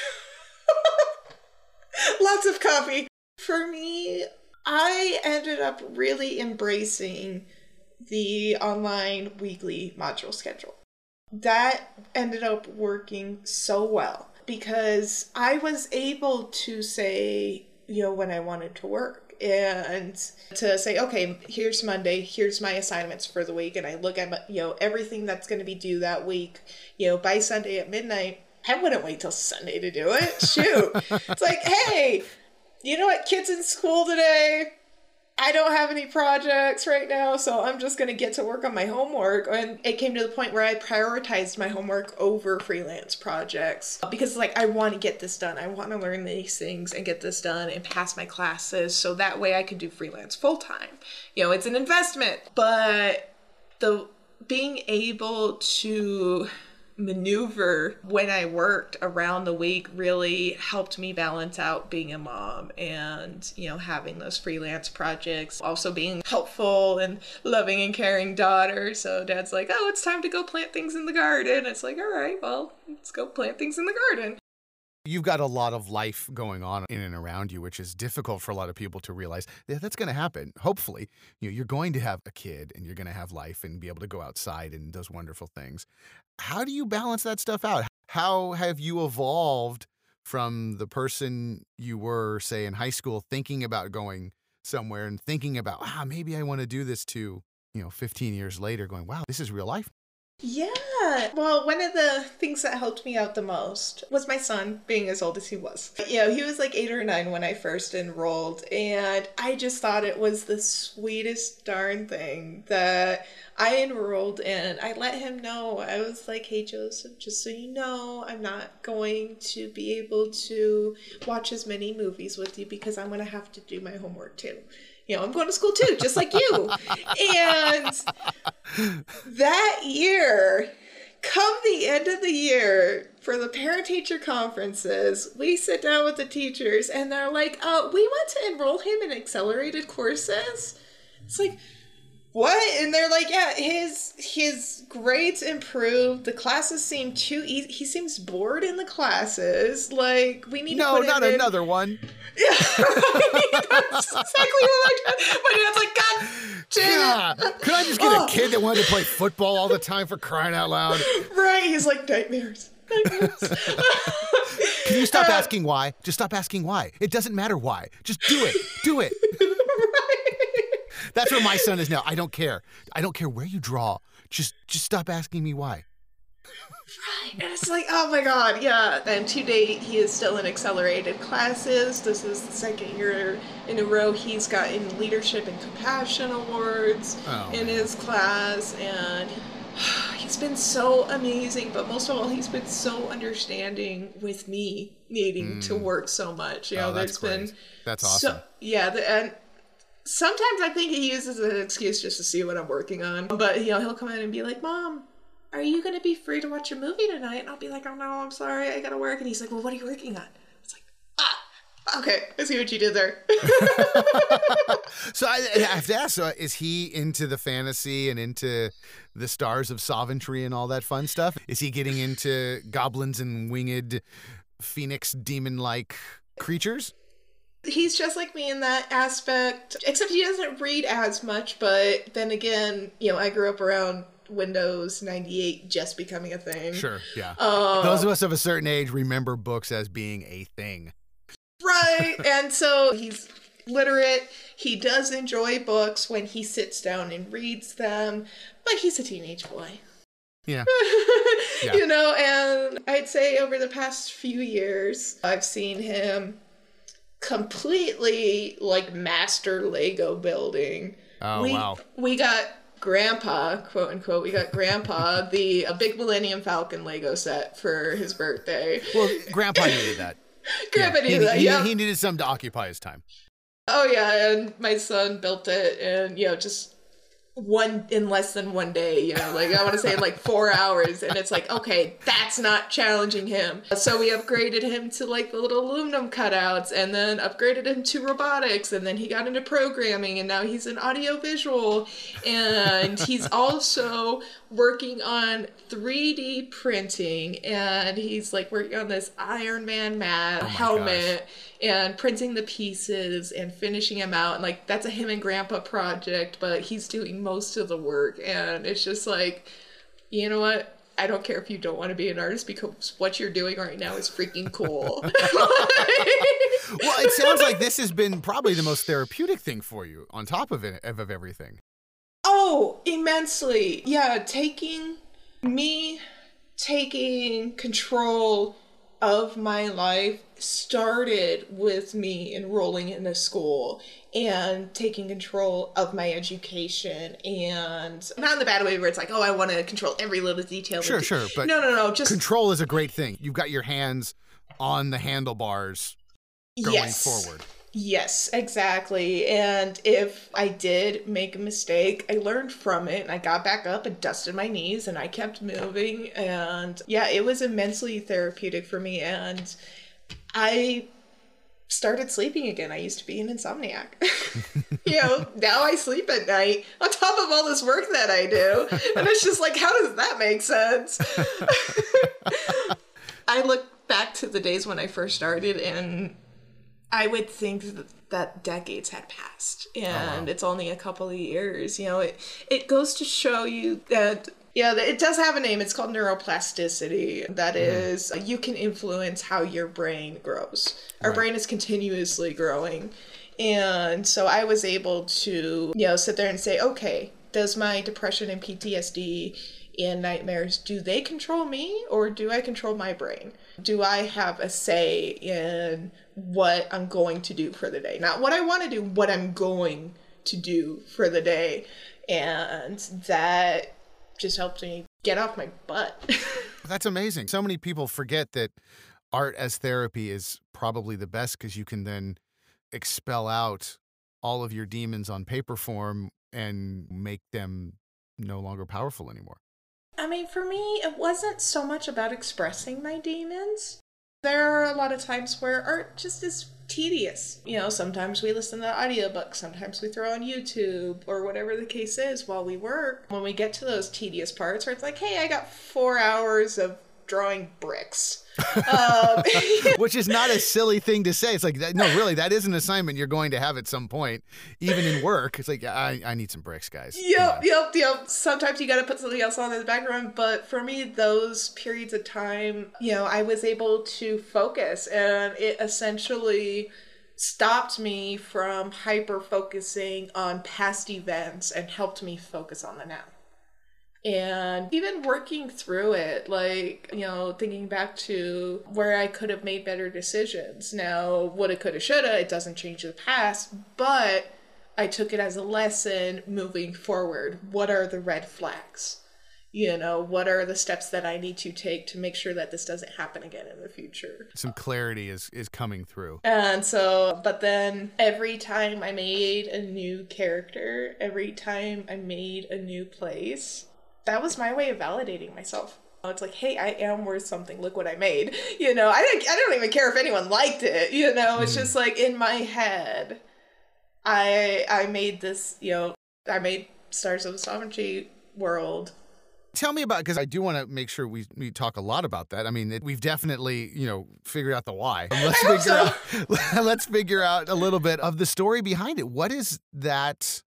Lots of coffee. For me, I ended up really embracing the online weekly module schedule. That ended up working so well, because I was able to say, you know, when I wanted to work, and to say, okay, here's Monday, here's my assignments for the week. And I look at, you know, everything that's going to be due that week, you know, by Sunday at midnight. I wouldn't wait till Sunday to do it. Shoot. It's like, hey, you know what? Kids in school today. I don't have any projects right now, so I'm just going to get to work on my homework. And it came to the point where I prioritized my homework over freelance projects, because like, I want to get this done. I want to learn these things and get this done and pass my classes, so that way I could do freelance full time. You know, it's an investment, but the being able to maneuver when I worked around the week really helped me balance out being a mom and, you know, having those freelance projects, also being helpful and loving and caring daughter. So dad's like, oh, it's time to go plant things in the garden. It's like, all right, well, let's go plant things in the garden. You've got a lot of life going on in and around you, which is difficult for a lot of people to realize that that's going to happen. Hopefully, you know, you're going to have a kid and you're going to have life and be able to go outside and those wonderful things. How do you balance that stuff out? How have you evolved from the person you were, say, in high school, thinking about going somewhere and thinking about, maybe I want to do this, to, you know, 15 years later going, wow, this is real life. Yeah. Well, one of the things that helped me out the most was my son being as old as he was. You know, he was like 8 or 9 when I first enrolled, and I just thought it was the sweetest darn thing that I enrolled in. I let him know. I was like, hey, Joseph, just so you know, I'm not going to be able to watch as many movies with you because I'm going to have to do my homework too. You know, I'm going to school too, just like you. And that year, come the end of the year for the parent-teacher conferences, we sit down with the teachers and they're like, we want to enroll him in accelerated courses. It's like, what? And they're like, yeah, his grades improved. The classes seem too easy. He seems bored in the classes. Like, we need to put him in another one. Yeah, that's exactly what I did. My dad's like, God damn it. Yeah. Could I just get a kid that wanted to play football all the time, for crying out loud? Right. He's like, nightmares. Nightmares. Can you stop asking why? Just stop asking why. It doesn't matter why. Just do it. Do it. That's where my son is now. I don't care. I don't care where you draw. Just stop asking me why. Right. And it's like, oh my God, yeah. And to date, he is still in accelerated classes. This is the second year in a row he's gotten leadership and compassion awards in his class. And he's been so amazing, but most of all, he's been so understanding with me needing to work so much. You know, that's great. That's awesome. So, yeah. And sometimes I think he uses an excuse just to see what I'm working on. But, you know, he'll come in and be like, Mom, are you going to be free to watch a movie tonight? And I'll be like, oh, no, I'm sorry. I got to work. And he's like, well, what are you working on? It's like, okay, I see what you did there. So I have to ask, so is he into the fantasy and into the Stars of Soventry and all that fun stuff? Is he getting into goblins and winged phoenix demon-like creatures? He's just like me in that aspect, except he doesn't read as much. But then again, you know, I grew up around Windows 98 just becoming a thing. Sure, yeah. Those of us of a certain age remember books as being a thing. Right, and so he's literate. He does enjoy books when he sits down and reads them, but he's a teenage boy. Yeah. Yeah. You know, and I'd say over the past few years, I've seen him completely like master Lego building. We got Grandpa, quote unquote, we got Grandpa a big Millennium Falcon Lego set for his birthday. Well, Grandpa needed that. Grandpa needed that, yeah. He needed something to occupy his time. Oh yeah, and my son built it, and you know, just in less than one day, you know, like I want to say in like 4 hours. And it's like, okay, that's not challenging him. So we upgraded him to like the little aluminum cutouts, and then upgraded him to robotics. And then he got into programming, and now he's in audiovisual. And he's also working on 3D printing, and he's like working on this Iron Man helmet. Gosh. And printing the pieces and finishing them out. And like, that's a him and Grandpa project, but he's doing most of the work. And it's just like, you know what? I don't care if you don't want to be an artist, because what you're doing right now is freaking cool. Well, it sounds like this has been probably the most therapeutic thing for you on top of it, of everything. Oh, immensely. Yeah. Taking control of my life started with me enrolling in a school and taking control of my education, and not in the bad way where it's like, oh, I want to control every little detail. Sure, sure. But no. Just control is a great thing. You've got your hands on the handlebars going forward. Yes, exactly. And if I did make a mistake, I learned from it and I got back up and dusted my knees and I kept moving. And yeah, it was immensely therapeutic for me. And I started sleeping again. I used to be an insomniac. You know, now I sleep at night on top of all this work that I do. And it's just like, how does that make sense? I look back to the days when I first started and I would think that decades had passed, and It's only a couple of years. You know, it goes to show you that, yeah, it does have a name. It's called neuroplasticity. That is, you can influence how your brain grows. Our brain is continuously growing. And so I was able to, you know, sit there and say, okay, does my depression and PTSD and nightmares, do they control me or do I control my brain? Do I have a say in what I'm going to do for the day? Not what I want to do, what I'm going to do for the day. And that just helped me get off my butt. That's amazing. So many people forget that art as therapy is probably the best because you can then expel out all of your demons on paper form and make them no longer powerful anymore. I mean, for me, it wasn't so much about expressing my demons. There are a lot of times where art just is tedious. You know, sometimes we listen to audiobooks, sometimes we throw on YouTube, or whatever the case is while we work. When we get to those tedious parts where it's like, hey, I got 4 hours of drawing bricks. Which is not a silly thing to say. It's like, no, really, that is an assignment you're going to have at some point, even in work. It's like, I need some bricks, guys. Yep. Sometimes you got to put something else on in the background. But for me, those periods of time, you know, I was able to focus, and it essentially stopped me from hyper-focusing on past events and helped me focus on the now. And even working through it, like, you know, thinking back to where I could have made better decisions. Now, woulda, coulda, shoulda, it doesn't change the past, but I took it as a lesson moving forward. What are the red flags? You know, what are the steps that I need to take to make sure that this doesn't happen again in the future? Some clarity is coming through. And so, but then every time I made a new character, every time I made a new place, that was my way of validating myself. It's like, hey, I am worth something. Look what I made. You know, I don't even care if anyone liked it. You know, it's just like in my head, I made this, you know, I made Stars of the Sovereignty world. Tell me about, because I do want to make sure we talk a lot about that. I mean, we've definitely, you know, figured out the why. Let's figure out a little bit of the story behind it. What is that?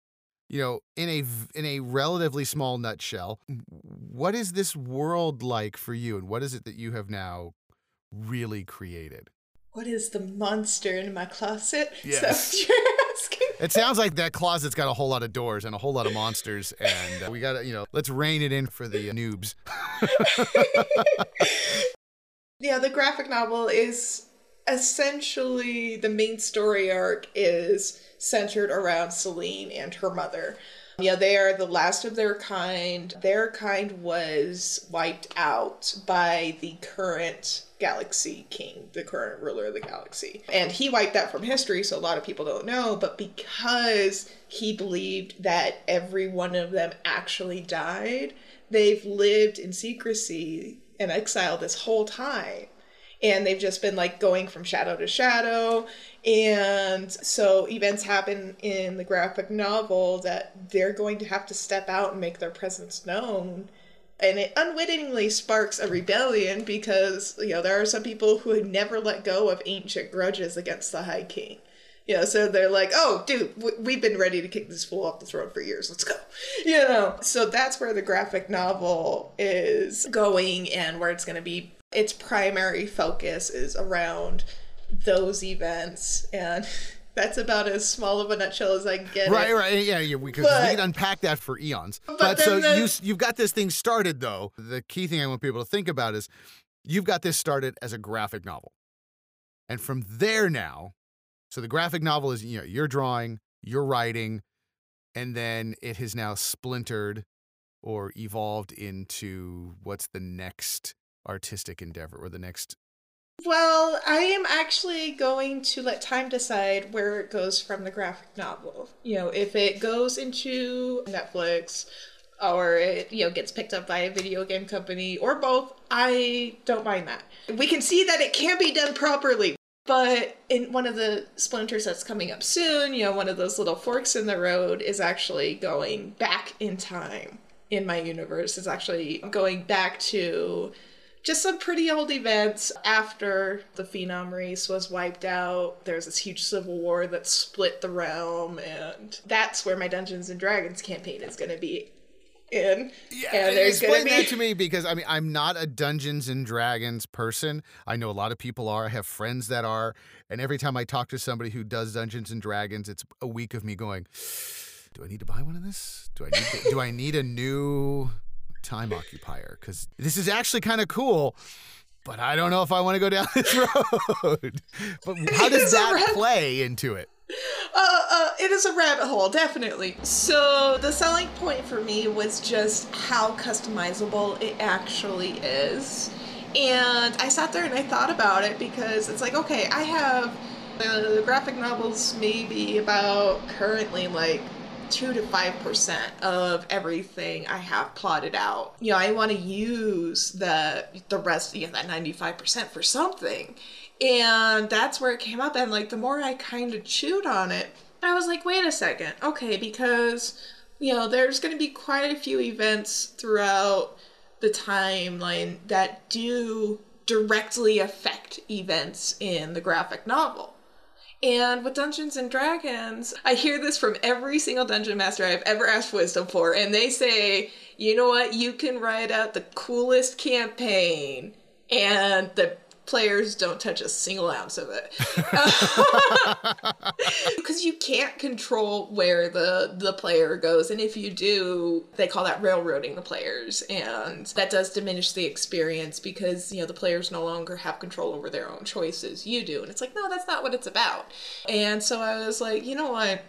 You know, in a relatively small nutshell, what is this world like for you, and what is it that you have now really created? What is the monster in my closet? Yes. Is that what you're asking? It sounds like that closet's got a whole lot of doors and a whole lot of monsters, and we gotta, you know, let's rein it in for the noobs. Yeah, the graphic novel is essentially, the main story arc is centered around Selene and her mother. You know, they are the last of their kind. Their kind was wiped out by the current Galaxy King, the current ruler of the galaxy. And he wiped that from history, so a lot of people don't know, but because he believed that every one of them actually died, they've lived in secrecy and exile this whole time. And they've just been like going from shadow to shadow. And so events happen in the graphic novel that they're going to have to step out and make their presence known. And it unwittingly sparks a rebellion because, you know, there are some people who had never let go of ancient grudges against the High King. You know, so they're like, oh, dude, we've been ready to kick this fool off the throne for years. Let's go. You know, so that's where the graphic novel is going and where it's going to be. Its primary focus is around those events, and that's about as small of a nutshell as I can get. Right. Yeah, we could unpack that for eons. But so you've got this thing started, though. The key thing I want people to think about is you've got this started as a graphic novel. And from there now, so the graphic novel is, you know, you're drawing, you're writing, and then it has now splintered or evolved into what's the next artistic endeavor or the next Well, I am actually going to let time decide where it goes from the graphic novel. You know, if it goes into Netflix or it, you know, gets picked up by a video game company or both, I don't mind that. We can see that it can be done properly. But in one of the splinters that's coming up soon, you know, one of those little forks in the road is actually going back in time in my universe. It's actually going back to just some pretty old events after the Phenom race was wiped out. There's this huge civil war that split the realm, and that's where my Dungeons and Dragons campaign is going to be. Explain that to me, because I mean, I'm not a Dungeons and Dragons person. I know a lot of people are. I have friends that are. And every time I talk to somebody who does Dungeons and Dragons, it's a week of me going, do I need to buy one of this? Do I need a new time occupier? Because this is actually kind of cool, but I don't know if I want to go down this road. But how does that play into it? It is a rabbit hole, definitely. So the selling point for me was just how customizable it actually is. And I sat there and I thought about it, because it's like, okay, I have the graphic novels maybe about currently like 2 to 5% of everything I have plotted out. You know, I want to use the rest, you know, that 95% for something. And that's where it came up. And like, the more I kind of chewed on it, I was like, wait a second. Okay, because, you know, there's going to be quite a few events throughout the timeline that do directly affect events in the graphic novel. And with Dungeons and Dragons, I hear this from every single dungeon master I've ever asked wisdom for. And they say, you know what? You can write out the coolest campaign and the players don't touch a single ounce of it. Because you can't control where the player goes. And if you do, they call that railroading the players. And that does diminish the experience, because, you know, the players no longer have control over their own choices. You do. And it's like, no, that's not what it's about. And so I was like, you know what?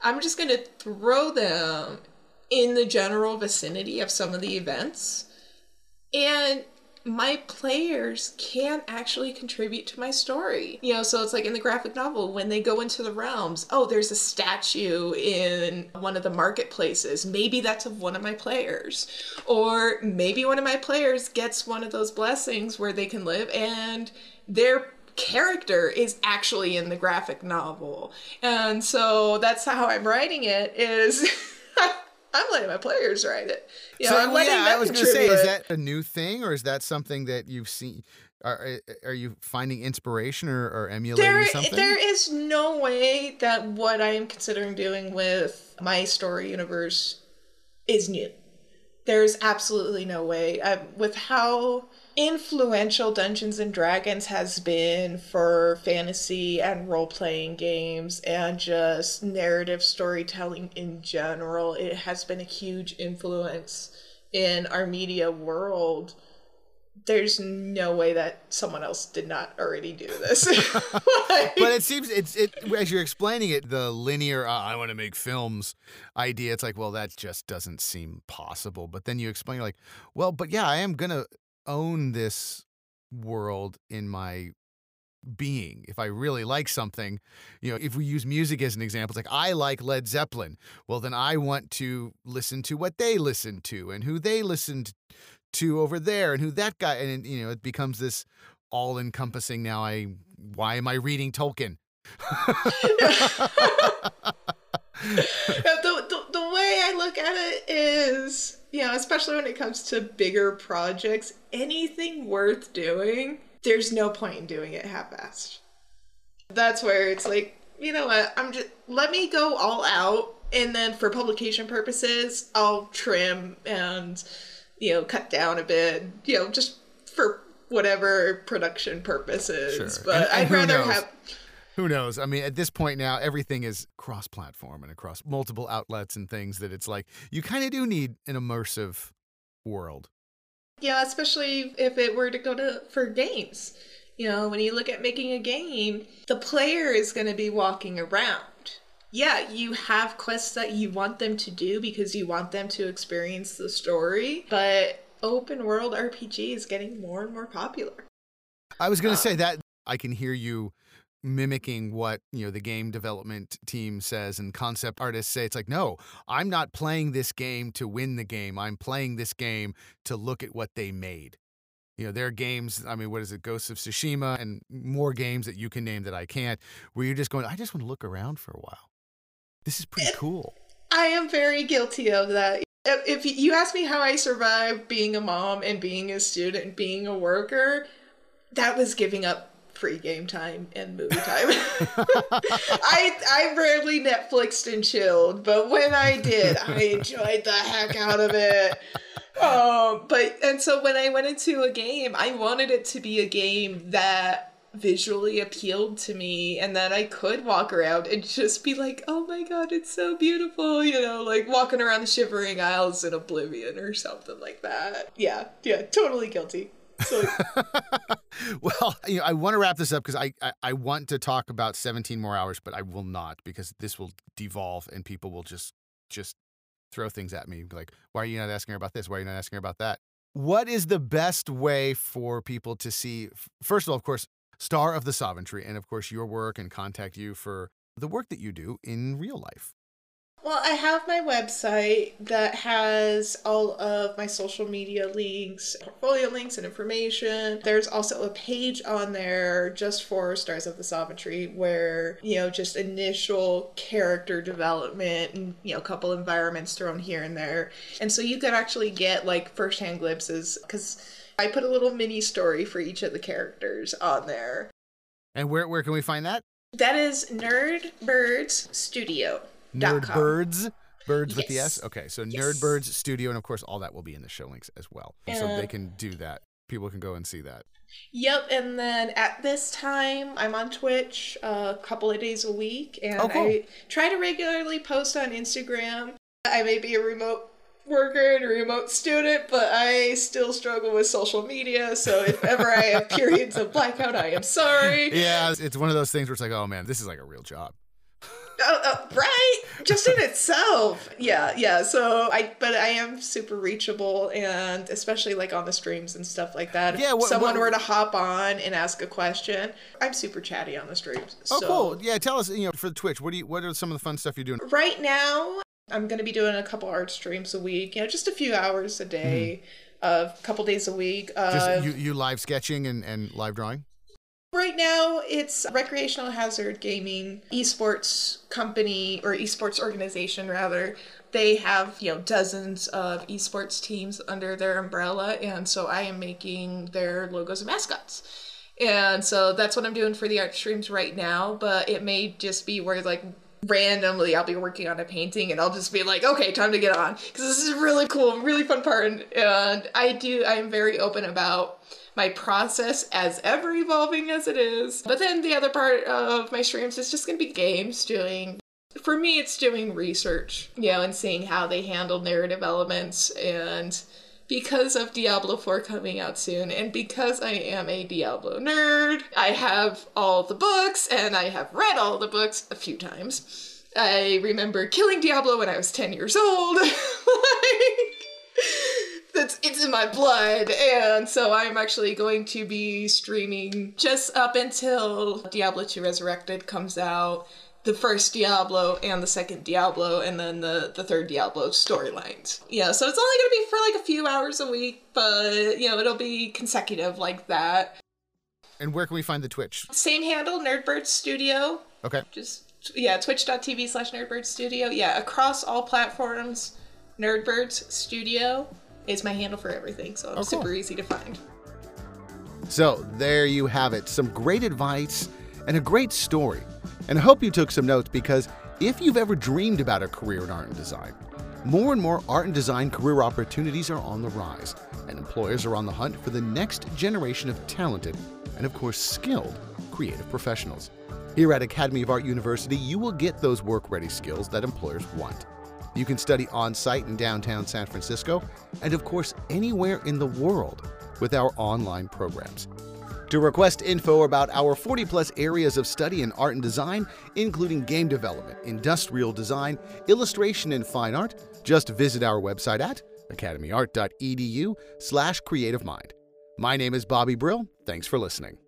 I'm just going to throw them in the general vicinity of some of the events. And my players can actually contribute to my story. You know, so it's like in the graphic novel, when they go into the realms, oh, there's a statue in one of the marketplaces. Maybe that's of one of my players. Or maybe one of my players gets one of those blessings where they can live and their character is actually in the graphic novel. And so that's how I'm writing it is... I'm letting my players write it. You know, so, I'm letting them contribute. I was going to say, is that a new thing, or is that something that you've seen? Are you finding inspiration or emulating something? There is no way that what I am considering doing with my story universe is new. There's absolutely no way. With how influential Dungeons and Dragons has been for fantasy and role-playing games and just narrative storytelling in general, it has been a huge influence in our media world. There's no way that someone else did not already do this. But it seems as you're explaining it, the linear I want to make films idea, it's like, well, that just doesn't seem possible. But then you explain, you're like, well, but yeah, I am gonna own this world in my being. If I really like something, you know, if we use music as an example, it's like, I like Led Zeppelin. Well, then I want to listen to what they listened to and who they listened to over there and who that guy, and you know, it becomes this all encompassing. Now why am I reading Tolkien? The way I look at it is, you know, especially when it comes to bigger projects, anything worth doing, there's no point in doing it half-assed. That's where it's like, you know what, let me go all out, and then for publication purposes, I'll trim and, you know, cut down a bit, you know, just for whatever production purposes. Sure. But and I'd rather have... Who knows? I mean, at this point now, everything is cross-platform and across multiple outlets and things that it's like, you kind of do need an immersive world. Yeah, especially if it were to go for games. You know, when you look at making a game, the player is going to be walking around. Yeah, you have quests that you want them to do because you want them to experience the story, but open world RPG is getting more and more popular. I was going to say that I can hear you mimicking what, you know, the game development team says and concept artists say. It's like, no, I'm not playing this game to win the game. I'm playing this game to look at what they made. You know, there are games, I mean, what is it, Ghost of Tsushima and more games that you can name that I can't, where you're just going, I just want to look around for a while. This is pretty cool. I am very guilty of that. If you ask me how I survived being a mom and being a student, being a worker, that was giving up free game time and movie time. I rarely Netflixed and chilled, but when I did, I enjoyed the heck out of it. So when I went into a game, I wanted it to be a game that visually appealed to me and that I could walk around and just be like, oh my God, it's so beautiful. You know, like walking around the Shivering Isles in Oblivion or something like that. Yeah, totally guilty. So. Well, you know, I want to wrap this up because I want to talk about 17 more hours, but I will not, because this will devolve and people will just throw things at me like, why are you not asking her about this? Why are you not asking her about that? What is the best way for people to see, first of all, of course, Star of the Soventry, and of course your work, and contact you for the work that you do in real life? Well, I have my website that has all of my social media links, portfolio links, and information. There's also a page on there just for Stars of the Sovereignty where, you know, just initial character development and, you know, a couple environments thrown here and there. And so you could actually get like firsthand glimpses, because I put a little mini story for each of the characters on there. And where can we find that? That is Nerd Birds Studio. Nerd Birds, yes. With the S. Okay, so yes. Nerd Birds Studio, and of course all that will be in the show links as well, so they can do that. People can go and see that. Yep, and then at this time, I'm on Twitch a couple of days a week, and cool. I try to regularly post on Instagram. I may be a remote worker and a remote student, but I still struggle with social media, so if ever I have periods of blackout, I am sorry. Yeah, it's one of those things where it's like, oh man, this is like a real job. Right? Just in itself. Yeah. But I am super reachable, and especially like on the streams and stuff like that. Yeah. If someone were to hop on and ask a question, I'm super chatty on the streams. Cool. Yeah. Tell us, you know, for Twitch, what are some of the fun stuff you're doing? Right now, I'm going to be doing a couple art streams a week, you know, just a few hours a day, a couple days a week. Just you live sketching and live drawing? Right now, it's Recreational Hazard Gaming, esports company, or esports organization, rather. They have, you know, dozens of esports teams under their umbrella, and so I am making their logos and mascots. And so that's what I'm doing for the art streams right now, but it may just be where, like, randomly I'll be working on a painting and I'll just be like, okay, time to get on, because this is really cool, really fun part, and I'm very open about my process, as ever evolving as it is. But then the other part of my streams is just going to be games doing. For me, it's doing research, you know, and seeing how they handle narrative elements. And because of Diablo 4 coming out soon, and because I am a Diablo nerd, I have all the books, and I have read all the books a few times. I remember killing Diablo when I was 10 years old. It's in my blood, and so I'm actually going to be streaming just up until Diablo 2 Resurrected comes out, the first Diablo and the second Diablo, and then the third Diablo storylines. Yeah, so it's only going to be for like a few hours a week, but, you know, it'll be consecutive like that. And where can we find the Twitch? Same handle, Nerdbird Studio. Okay. Twitch.tv/Nerdbird Studio. Yeah, across all platforms, Nerdbirds Studio. It's my handle for everything, so it's super easy to find. So there you have it. Some great advice and a great story. And I hope you took some notes, because if you've ever dreamed about a career in art and design, more and more art and design career opportunities are on the rise, and employers are on the hunt for the next generation of talented and, of course, skilled creative professionals. Here at Academy of Art University, you will get those work-ready skills that employers want. You can study on-site in downtown San Francisco, and of course anywhere in the world with our online programs. To request info about our 40-plus areas of study in art and design, including game development, industrial design, illustration and fine art, just visit our website at academyart.edu/creativemind. My name is Bobby Brill. Thanks for listening.